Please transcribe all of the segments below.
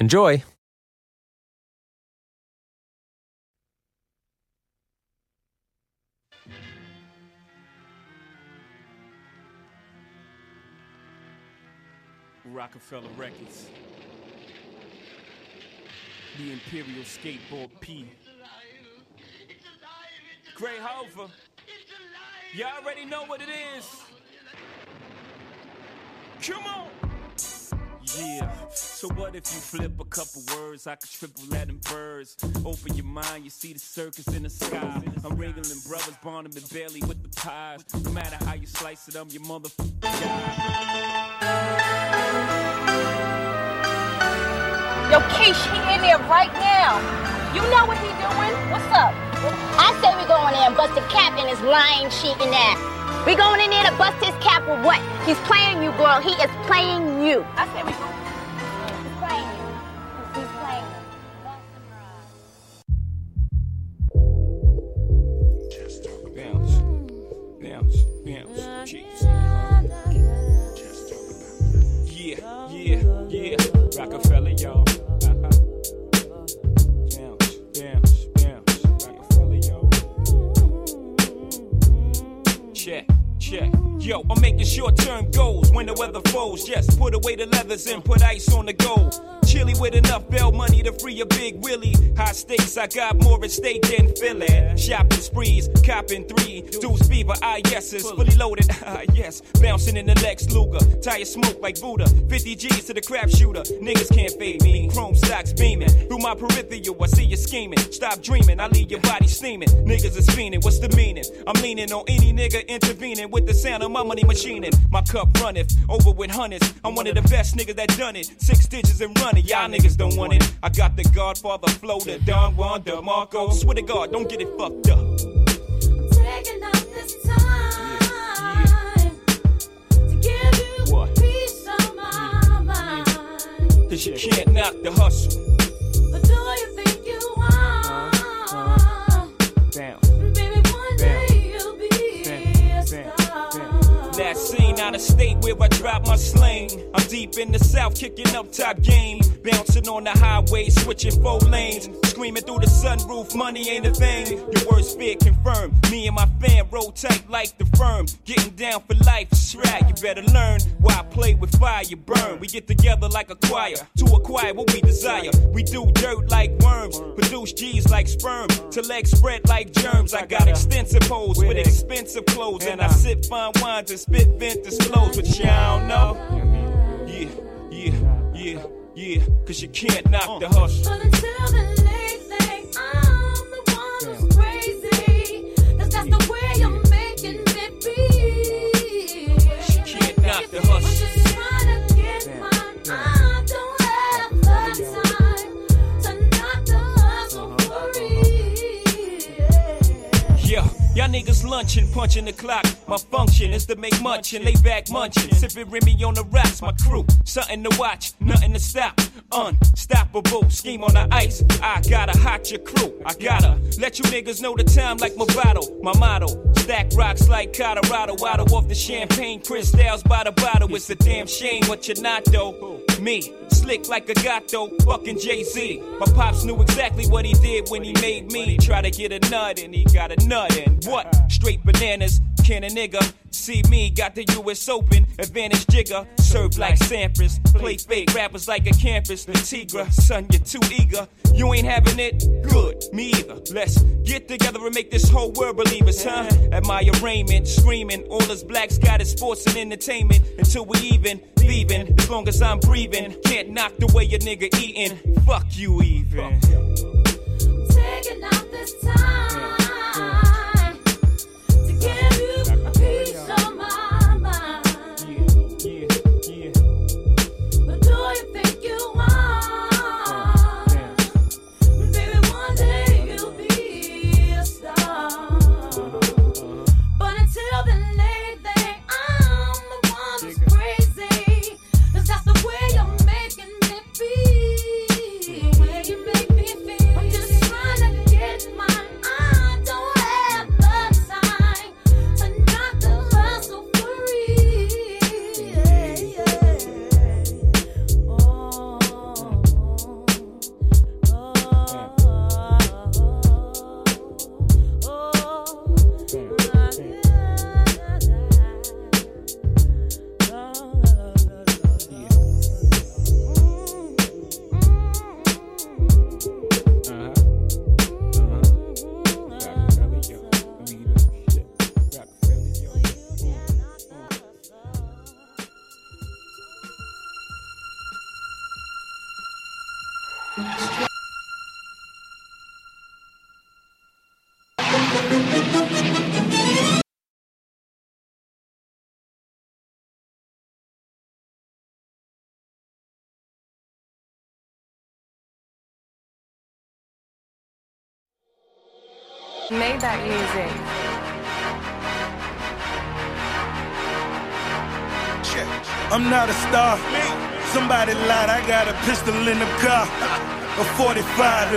Enjoy! Rockefeller Records, the Imperial Skateboard P. Gray Hover, y'all already know what it is. Come on! Yeah, so what if you flip a couple words? I could triple Latin birds. Open your mind, you see the circus in the sky. I'm wrangling brothers, Barnum and Bailey with the pies. No matter how you slice it, I'm your motherfucking guy. Yo, Keish, he in there right now. You know what he doing? What's up? I say we go in there and bust a cap in his lying cheek and that. We going in there to bust his cap or what? He's playing you, girl. He is playing you. I said we going. He's playing you. He's playing you. Bust him around. Just talk. Bounce. Bounce. Bounce. Jeez. Just talk about that. Yeah. Yeah. Yeah. Rockefeller, y'all. Check. Yo, I'm making short-term goals when the weather folds. Yes, put away the leathers and put ice on the gold. Chilly with enough bail money to free a big Willie. High stakes, I got more at stake than Philly. Shopping sprees, copping 3. Deuce fever, ah yeses, fully loaded, ah yes. Bouncing in the Lex Luger, tire smoke like Buddha. 50 G's to the crap shooter, niggas can't fade me. Chrome stocks beaming, through my peripheral I see you scheming. Stop dreaming, I leave your body steaming. Niggas is fiending, what's the meaning? I'm leaning on any nigga intervening with the sound of my money machining. My cup runneth, over with hundreds. I'm one of the best niggas that done it. 6 digits and running. Y'all niggas don't want it. I got the Godfather flow, the Don Juan DeMarco. Swear to God, don't get it fucked up. I'm taking up this time to give you what? Peace of my mind. Cause you can't knock the hustle. But do you think you are? Down. Baby, one day you'll be a star. That scene out of state where I drop my sling. I'm deep in the south, kicking up top game. Bouncing on the highway, switching 4 lanes. Screaming through the sunroof, money ain't a thing. Your worst fear confirmed. Me and my fam roll tight like the firm. Getting down for life, shrag, you better learn. Why play with fire, you burn. We get together like a choir, to acquire what we desire. We do dirt like worms, produce G's like sperm. Till eggs spread like germs. I got extensive hoes with expensive clothes. And I sip fine wines and spit vent and slows. But y'all don't know. Yeah, yeah, yeah. Yeah, cause you can't knock the hustle. But until the late, I'm the one who's crazy. Cause that's the way you're making it be. She can't knock the hustle. I'm just trying to get mine. I don't have the time to knock the hustle for real. Yeah. Y'all niggas lunchin', punchin' the clock. My function is to make munchin', lay back munchin'. Sippin' Remy on the rocks, my crew. Something to watch, nothing to stop. Unstoppable, scheme on the ice. I gotta hot your crew. I gotta let you niggas know the time like Movado. My motto, stack rocks like Colorado. Otto off the champagne, crystals by the bottle. It's a damn shame, but you're not though. Me, slick like a gato, fucking Jay Z. My pops knew exactly what he did when he made me. Try to get a nut and he got a nut in. What? Straight bananas. Can a nigga see me? Got the US Open, advantage jigger. Serve like Sampras, play fake rappers like a campus. The Tigra, son, you're too eager. You ain't having it? Good, me either. Let's get together and make this whole world believers, huh? At my arraignment, screaming, all us blacks got is sports and entertainment. Until we even, leaving, as long as I'm breathing. Can't knock the way a nigga eating. Fuck you even. Taking out this time. Made that music. I'm not a star. Somebody lied, I got a pistol in the car. A 45,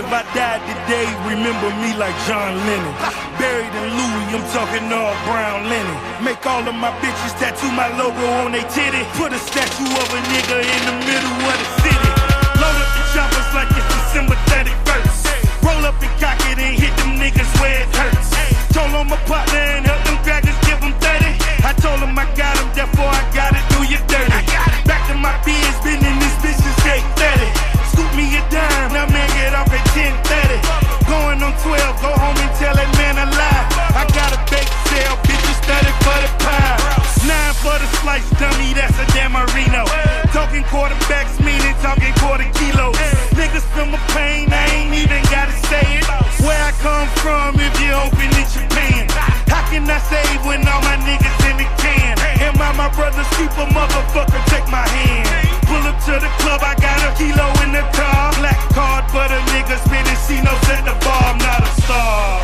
if I died today, remember me like John Lennon. Buried in Louis, I'm talking all brown linen. Make all of my bitches tattoo my logo on they titty. Put a statue of a nigga in the middle of the city. Load up the choppers like it's December 31st. Roll up and cock it and hit them niggas where it hurts. Hey. Told on my partner and help them crackers give them 30. Hey. I told them I got them, therefore I gotta do you dirty. Back to my biz, been in this bitch since 8:30. Scoop me a dime, now man get off at 10:30. Going on 12, go home and tell that man I lied. I got a bake sale, bitches 30 for the pie. 9 for the slice, dummy, that's a damn Marino. Talking quarterbacks, meaning talking quarter kilos. Niggas feel my pain, I ain't even gotta say it. Where I come from, if you open it, you paying. How can I save when all my niggas in the can? Am I my brother's keeper, motherfucker, take my hand. Pull up to the club, I got a kilo in the car. Black card, but a nigga spinning Cinos at the bar. I'm not a star.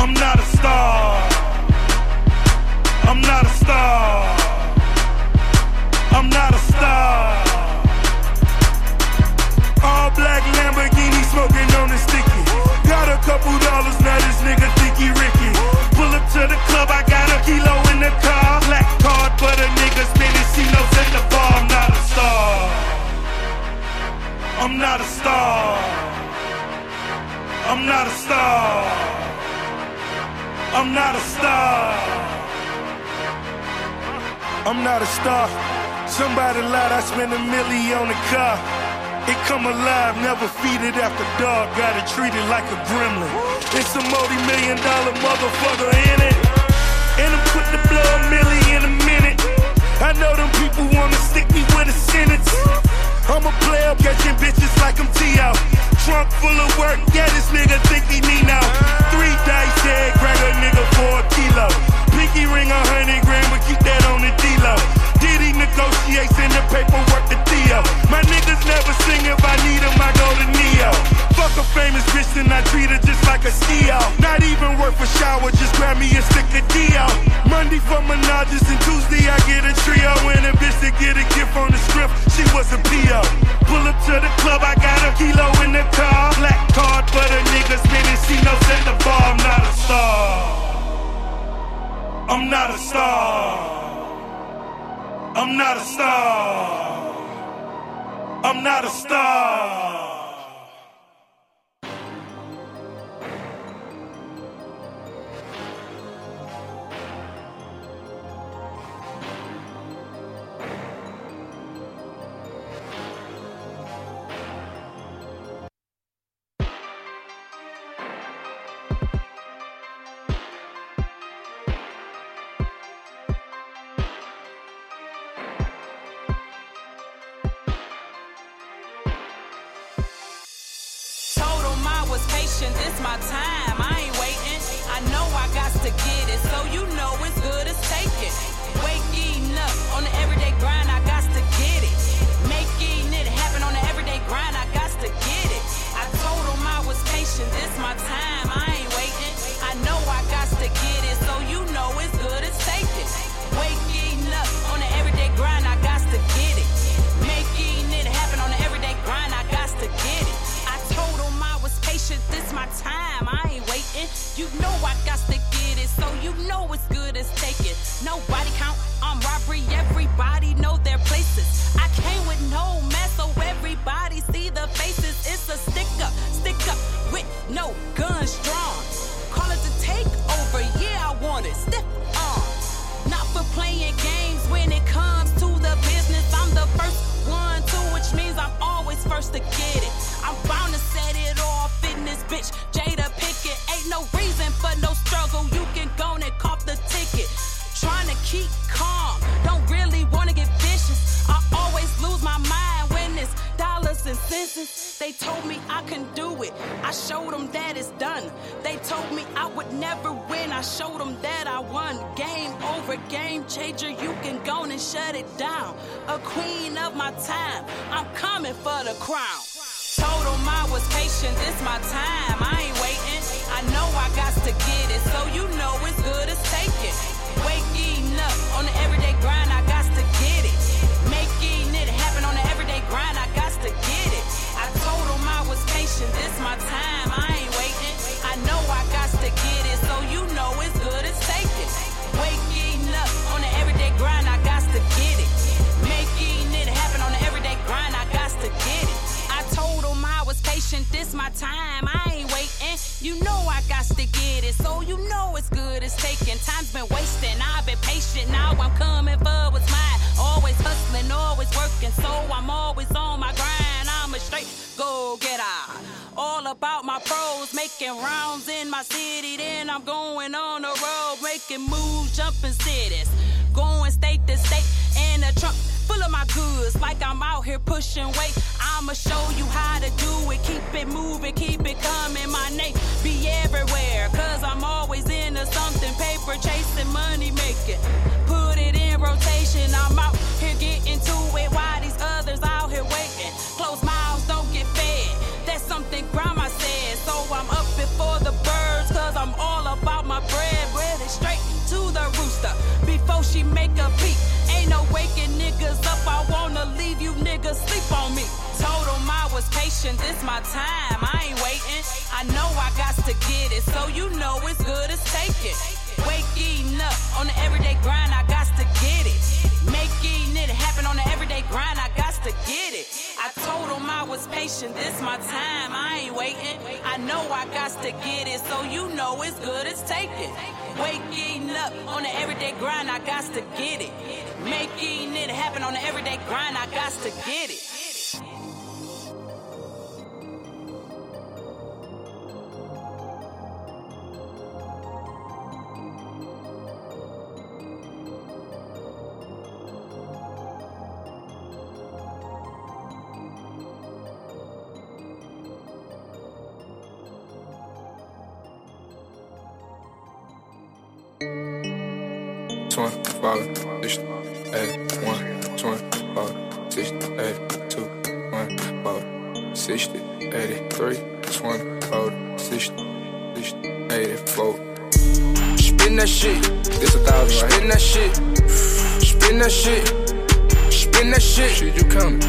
I'm not a star. I'm not a star. I'm not a star. All black Lamborghini smoking on the sticky. Got a couple dollars, now this nigga think he Ricky. Pull up to the club, I got a kilo in the car. Black card, but a nigga spinning Cinos at the bar. I'm not a star. I'm not a star. I'm not a star. I'm not a star. I'm not a star. Somebody lied, I spent a milli on the car. It come alive, never feed it after dark. Gotta treat it like a gremlin. It's a multi-million-dollar motherfucker in it. And I put the blood milli in a minute. I know them people wanna stick me with a sentence. I'm a player, catching bitches like I'm T.O. Trunk full of work, yeah, this nigga think he Nino. 3 dice, yeah, grab a nigga for a kilo. Pinky ring a 100 grand, but keep that on the D-Lo. Diddy negotiates in the paperwork to Theo. My niggas never sing, if I need them, I go to Neo. Fuck a famous bitch, then I treat her just like a CEO. Not even worth a shower, just grab me a stick of Dio. Monday for Menages and Tuesday I get a trio. And a bitch to get a gift on the strip, she was a P.O. Pull up to the club, I got a kilo in the car. Black card, but a nigga's minute, she knows at the bar. I'm not a star. I'm not a star. I'm not a star. I'm not a star. patient, this my time, I ain't waiting. I know I got to get it, so you know it's good as taking. Waking up on the everyday grind, I got to get it. Making it happen on the everyday grind, I got to get it. I told them I was patient, this my time, I ain't waiting. I know I got to get it, so you know it's good as taking. Waking up on the everyday grind, I got to get it. Making it happen on the everyday grind, I got to get it. I told them I was patient, this my time, I ain't waiting. You know I got to get it, so you know it's good as taken. Nobody count on robbery, everybody know their places. I came with no mess, so everybody see the faces. It's a stick up with no guns drawn. Call it the takeover, yeah, I want it, stiff on. Not for playing games when it comes to the business. I'm the first one too, which means I'm always first to get it. I'm bound to set it off in this bitch, Jada Pickett. Ain't no reason for no struggle, you can go and cop the ticket. Trying to keep calm, don't really want to get vicious. I always lose my mind when it's dollars and cents. They told me I can do it, I showed them that it's done. They told me I would never win, I showed them that I won. Game over, game changer, you can go and shut it down. A queen of my time, I'm coming for the crown. Told them I was patient, this my time, I ain't waiting. I know I got to get it, so you know it's good as taking. Waking up on the everyday grind, I got to get it. Making it happen on the everyday grind, I got to get it. I told them I was patient, this my time, I ain't waiting. I know I got to get it, so you know it's good as taking. Waking up on the everyday grind, I got to get it. Making it happen on the everyday grind, I got to get it. I told them I was patient, this my time, I ain't waiting. You know I got to get it, so you know it's good as taking. Time's been wasting, I've been patient, now I'm coming for what's mine. Always hustling, always working, so I'm always on my grind. I'm a straight go-getter, all about my pros. Making rounds in my city, then I'm going on the road. Making moves, jumping cities, going state to state. And a trunk full of my goods, like I'm out here pushing weight. I'ma show you how to do it, keep it moving, keep it coming. My name be everywhere, cause I'm always into something. Paper chasing, money making, put it in rotation. I'm out here getting to it, while these others out here waiting. Close mouths don't get fed, that's something grandma said. So I'm up before the birds, cause I'm all about my bread. Bread is straight to the rooster, before she make a peep. Ain't no waking niggas up, I wanna leave you niggas sleep on me. Told them I was patient, this my time, I ain't waiting. I know I got to get it, so you know it's good as taking. Waking up on the everyday grind, I got to get it. Making it happen on the everyday grind, I got to get it. I told them I was patient, this my time, I ain't waiting. I know I got to get it, so you know it's good as taking. Waking up on the everyday grind, I got to get it. Making it happen on the everyday grind, I got to get it. Shit, you coming?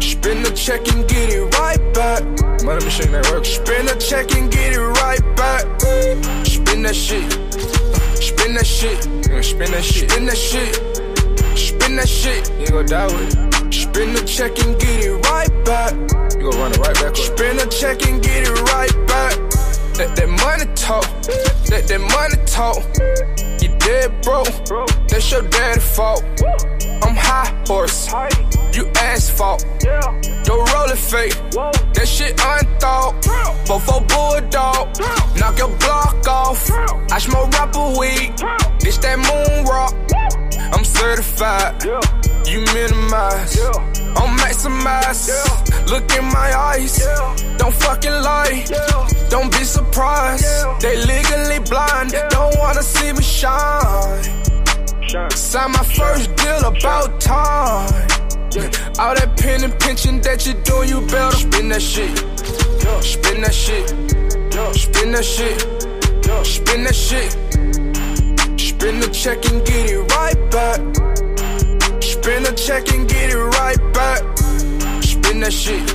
Spin the check and get it right back. Money machine that work. Spin the check and get it right back. Spin that shit. Spin that shit. You gon' spin that shit. Spin that shit. Spin that shit. You gon' die with it. Spin the check and get it right back. You gon' run it right back up. Spin the check and get it right back. That money talk. That money talk. You dead broke. That's your daddy's fault. I'm high horse, you asphalt. Your rollin' fake, that shit unthought. Bofo bulldog, knock your block off. I smoke rapper weed, this that moon rock. I'm certified, you minimize. I'm maximized. Look in my eyes, yeah. Don't fucking lie, yeah. Don't be surprised, yeah. They legally blind, yeah. Don't wanna see me shine. Signed my first deal about time, yeah. All that pen and pinching that you do, you better spin that shit, yeah. Spin that shit, yeah. Spin that shit, yeah. Spin that shit, spin the check and get it right back. Spin the check and get it right back. Spin that shit,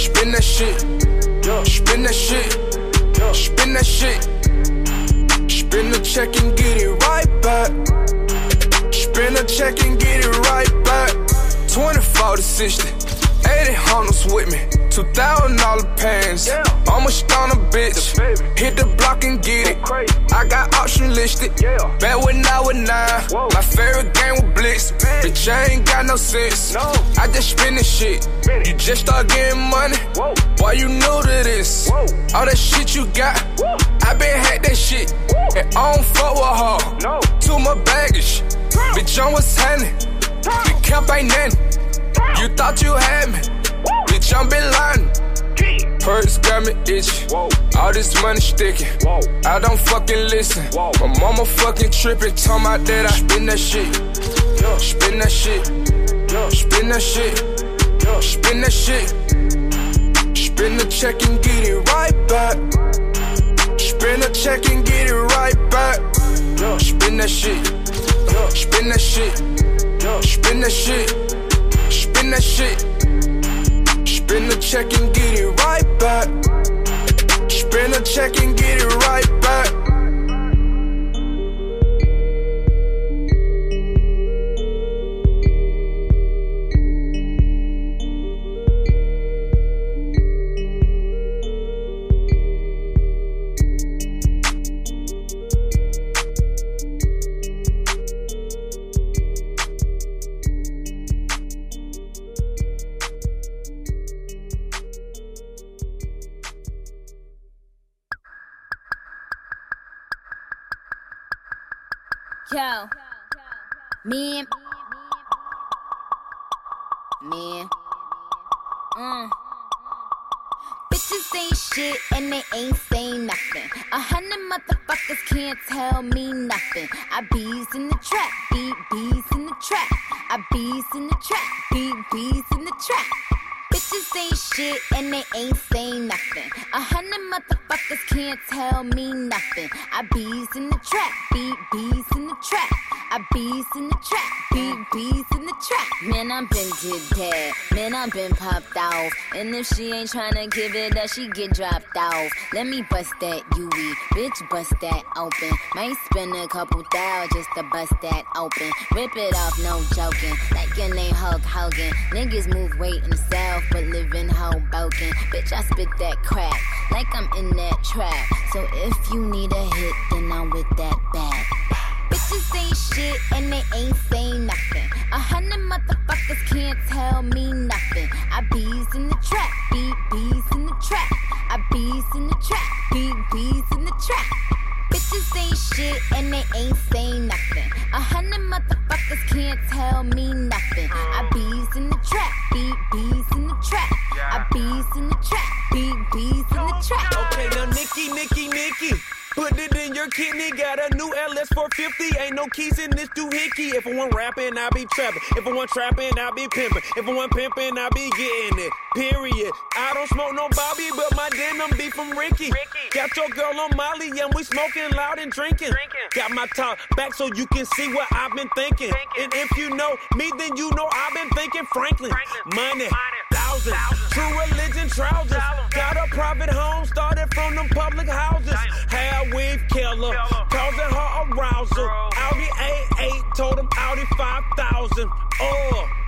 spin that shit, spin that shit, spin that shit, spin the check and get it right back. Spin the check and get it right back. 24 to 60, 80 hundreds with me, $2,000 pants, almost on a bitch, hit the block and get it. I got option listed, back when I was 9, my favorite game was Blitz, bitch I ain't got no sense, I just spin this shit, you just start getting money, boy you new to this, all that shit you got, I been had that shit, and I don't fuck with her, too much baggage, bitch I was handin', the cup ain't nothing, you thought you had me. Bitch, I'm been lying. Purse got me itching. All this money sticking. I don't fucking listen. My mama fucking tripping. Talking about that I spin that shit. Spin that shit. Spin that shit. Spin that shit. Spin the check and get it right back. Spin the check and get it right back. Spin that shit. Spin that shit. Spin that shit. Spin that shit. Spin the check and get it right back. Spin the check and get it right back. Yo, man, bitches ain't shit and they ain't saying nothing. 100 motherfuckers can't tell me nothing. I bees in the trap, beat bees in the trap. I bees in the trap, beat bees in the trap. Bitches ain't shit and they ain't saying nothing. 100 motherfuckers can't tell me nothing. I bees in the trap, beat bees in the trap. I bees in the trap, beat bees in the trap. Man, I been did that. Man, I been popped off. And if she ain't tryna give it up, she get dropped off. Let me bust that UE, bitch, bust that open. Might spend a couple thou just to bust that open. Rip it off, no joking. Like your name Hulk Hogan. Niggas move weight themselves. But live in Hoboken, bitch, I spit that crack like I'm in that trap. So if you need a hit, then I'm with that bag. Bitches ain't shit and they ain't saying nothing. 100 motherfuckers can't tell me nothing. I bees in the trap, beat bees in the trap. I bees in the trap, beat bees in the trap. Bitches ain't shit and they ain't saying nothing. 100 motherfuckers can't tell me nothing. I bees in the trap, beat bees in the trap. I bees in the trap, beat bees in the trap. Okay, now Nikki. Put it in your kidney, got a new LS450. Ain't no keys in this doohickey. If I want rapping, I be trapping. If I want trapping, I be pimping. If I want pimping, I be getting it. Period. I don't smoke no Bobby, but my denim be from Ricky. Got your girl on Molly, and we smoking loud and drinking. Got my top back so you can see what I've been thinking. And if you know me, then you know I've been thinking Franklin. Money. Thousands. True Religion trousers. Got a private home, started from them public houses. Hair weave killer, causing her arousal. Audi A8, told him Audi 5000.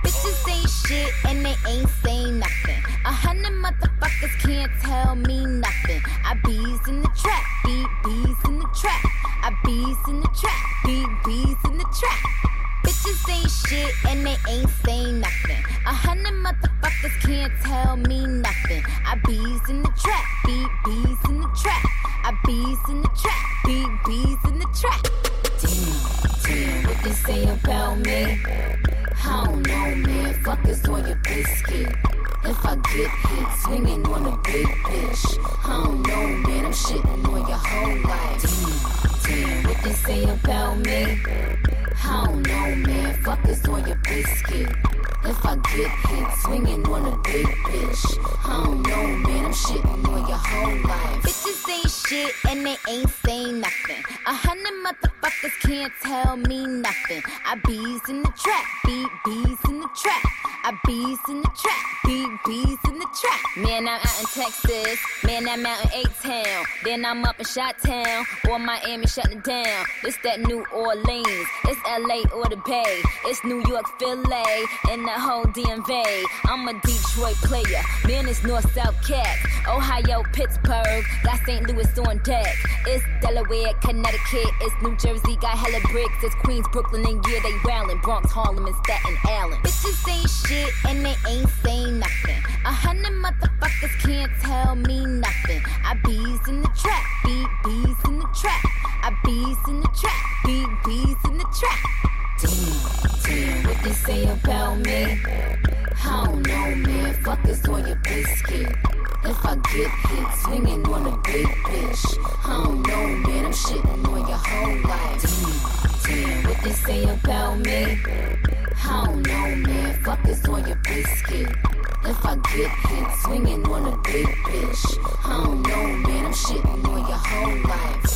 Bitches ain't shit and they ain't saying nothing. 100 motherfuckers can't tell me nothing. I bees in the trap, beat bees in the trap. I bees in the trap, beat bees in the trap. Bitches ain't shit and they ain't saying nothing. 100 motherfuckers can't tell me nothing. I bees in the trap, beat bees in the trap. I bees in the trap, beat bees in the trap. Damn, what they say about me? I don't know, man, fuck is on your biscuit. If if I get hit. Swinging on a big bitch. I don't know, man, I'm shitting on your whole life. Damn, what they say about me? I don't know, man, fuckers on your biscuit. If I get hit, swinging on a big bitch. I don't know, man, I'm shitting on your whole life. Bitches ain't shit and they ain't saying nothing. 100 motherfuckers can't tell me nothing. I bees in the trap, beat bees in the trap. I bees in the trap, beat bees in the trap. Man, I'm out in Texas. Man, I'm out in A-Town. Then I'm up in Chi-Town or Miami shutting down. It's that New Orleans. It's L.A. or the Bay. It's New York, Philly, and the whole DMV. I'm a Detroit player. Man, it's North-South Cats. Ohio, Pittsburgh. Got St. Louis on deck. It's Delaware, Connecticut. It's New Jersey. Got hella bricks. It's Queens, Brooklyn, and yeah, they wildin'. Bronx, Harlem, and Staten Island. Bitches ain't shit, and they ain't saying nothing. 100 motherfuckers can't tell me nothing. I bees in the trap. Beat bees in the trap. I bees in the trap. Beat bees in the trap. Damn, what they say about me? I don't know, man, fuckers on your biscuit. If I get hit, swinging on a big bitch. I don't know, man, I'm shitting on your whole life. Damn, what they say about me? I don't know, man, fuckers on your biscuit. If I get hit, swinging on a big bitch. I don't know, man, I'm shitting on your whole life.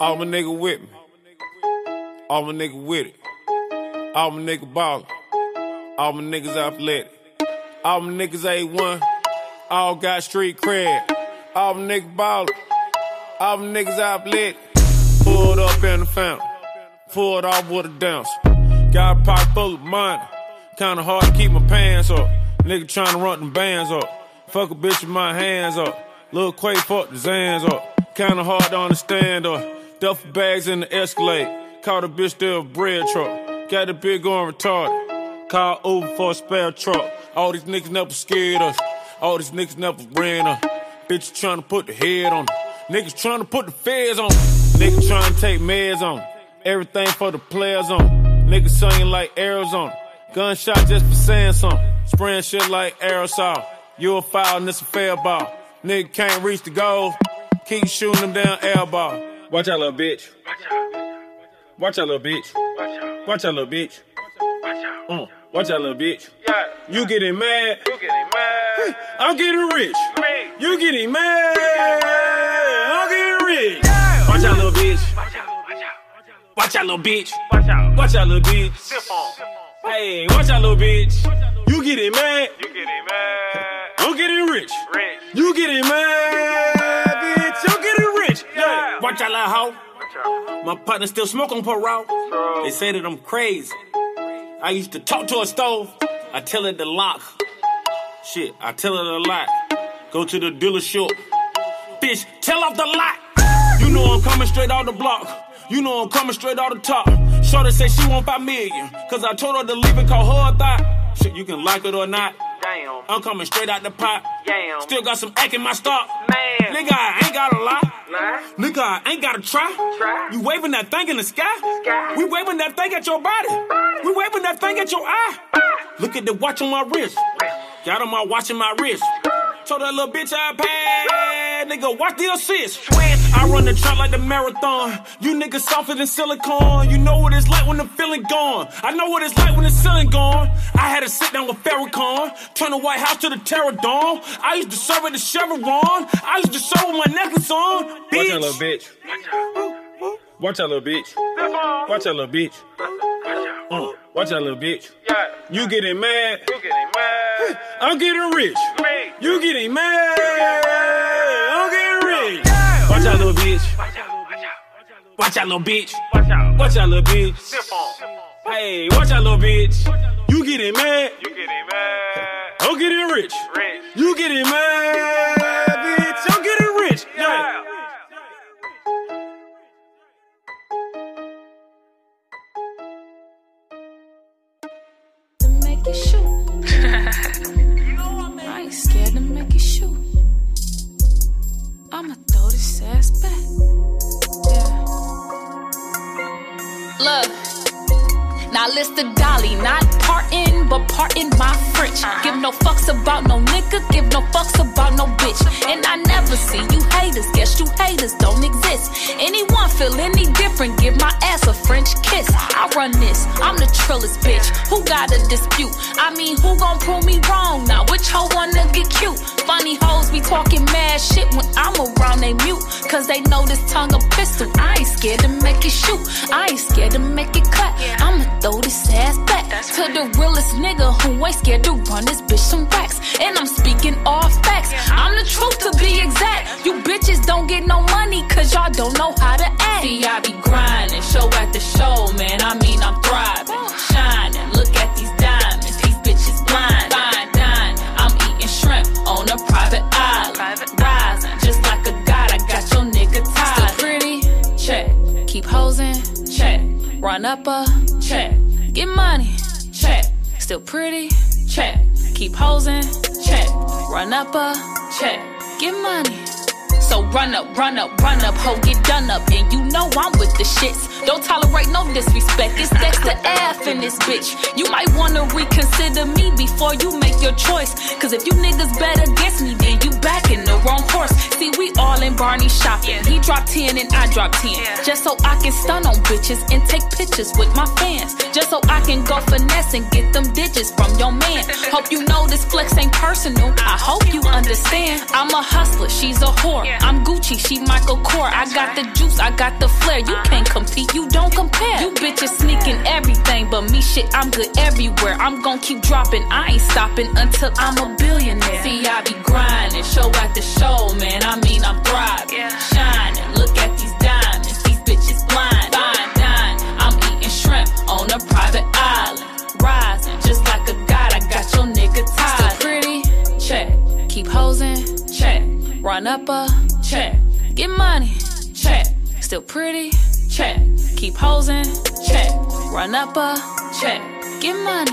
All my nigga with me. All my nigga with it. All my nigga ballin'. All my niggas athletic. All them niggas A1, all got street cred. All them niggas ballin', all them niggas out lit. Pulled up in the fountain, pulled off with a dance. Got a pocket full of money, kinda hard to keep my pants up. Nigga tryna run them bands up. Fuck a bitch with my hands up. Lil' Quay fuck the Zans up. Kinda hard to understand up. Duffel bags in the Escalade. Caught a bitch there a bread truck. Got a bitch going retarded. Call Uber for a spare truck. All these niggas never scared us. All these niggas never ran us. Bitches tryna put the head on them. Niggas tryna put the feds on them. Niggas tryna take meds on them. Everything for the players on them. Niggas singing like Arizona. Gunshot just for saying something. Spraying shit like aerosol. You a foul and it's a fair ball. Nigga can't reach the goal. Keep shooting them down air ball. Watch out, little bitch. Watch out, little bitch. Watch out, little bitch. Watch out, little bitch. You getting mad. I'm getting rich. You getting mad. I'm getting rich. Watch out, little bitch. Watch out, little bitch. Watch out, little bitch. Hey, watch out, little bitch. You getting mad. You getting mad. I'm getting rich. Rich. You getting mad, bitch. I'm getting rich. Yeah. Watch out, little hoe. My partner still smoke on parole. They say that I'm crazy. I used to talk to a stove. I tell it to lock. Shit, I tell it a lot. Go to the dealership. Bitch, tell off the lot. You know I'm coming straight out the block. You know I'm coming straight out the top. Shorty said she want 5 million. Cause I told her to leave and call her a thot. Shit, you can like it or not. Damn. I'm coming straight out the pot. Damn. Still got some ack in my stock. Man. Nigga, I ain't gotta lie. Nah. Nigga, I ain't gotta try. You waving that thing in the sky. We waving that thing at your body. We waving that thing at your eye. Look at the watch on my wrist. Got on my watch in my wrist. Told that little bitch I paid. Nigga, watch the assist. I run the track like the marathon. You niggas softer than silicone. You know what it's like when the feeling gone. I know what it's like when the ceiling gone. I had to sit down with Farrakhan. Turn the White House to the Terra Dawn. I used to serve at the Chevron. I used to serve with my necklace on. Bitch. Watch that little bitch. Watch that little bitch. Watch that little bitch. Watch that little bitch. You getting mad. You getting mad. I'm getting rich. You getting mad. I'm getting rich. Watch out, little bitch. Watch out, little bitch. Watch out, little bitch. Hey, watch out, little bitch. You getting mad. You getting mad. I'm getting rich. You getting mad, bitch. I'm getting rich. Yeah. To make you shoot. I ain't scared to make you shoot. I'ma throw this ass back. Yeah. Look, now list the dolly, not partin', but partin' my French. Give no fucks about no nigga, give no fucks about no bitch. And I never see you haters, guess you haters don't exist. Anyone feel any different, give my ass a French kiss. I run this, I'm the trillest bitch. Who got a dispute? I mean, who gon' prove me wrong now? Which hoe wanna get cute? Funny hoes be talking mad shit when I'm around, they mute. Cause they know this tongue a pistol. I ain't scared to make it shoot. I ain't scared to make it cut. I'ma throw this ass back to the realest nigga who ain't scared to run this bitch some racks. And I'm speaking all facts. I'm the truth to be exact. You bitches don't get no money cause y'all don't know how to act. See, I be grinding, show after show, man. I mean, I'm thriving, shining. Look at these diamonds, these bitches blind. Fine dining, I'm eating shrimp on a private island. Rising, just like a god, I got your nigga tied. Still pretty? Check. Keep hosing? Check. Run up a? Check. Get money? Check. Still pretty? Check. Keep hosing? Check. Run up a? Check. Get money? So run up, run up, run up, ho, get done up. And you know I'm with the shits. Don't tolerate no disrespect. It's Dexter F in this bitch. You might wanna reconsider me before you make your choice. Cause if you niggas bet against me, then you back in the wrong horse. See, we all in Barney shopping. He dropped 10 and I dropped 10. Just so I can stun on bitches and take pictures with my fans. Just so I can go finesse and get them digits from your man. Hope you know this flex ain't personal. I hope you understand. understand. I'm a hustler, she's a whore. Yeah. I'm Gucci, she Michael Kors. I got the juice, I got the flair. You can't compete, you don't compare. You bitches sneaking everything, but me shit, I'm good everywhere. I'm gon' keep dropping, I ain't stopping until I'm a billionaire. See, I be grinding, show after show, man. I mean, I'm thriving, shining. Look at these diamonds, these bitches blind. Fine dining, I'm eating shrimp on a private island. Rising, just like a god, I got your nigga tied. Still pretty? Check. Keep hosin'? Check. Run up a? Check. Get money? Check. Still pretty? Check. Keep hosin'? Check. Run up a? Check. Get money?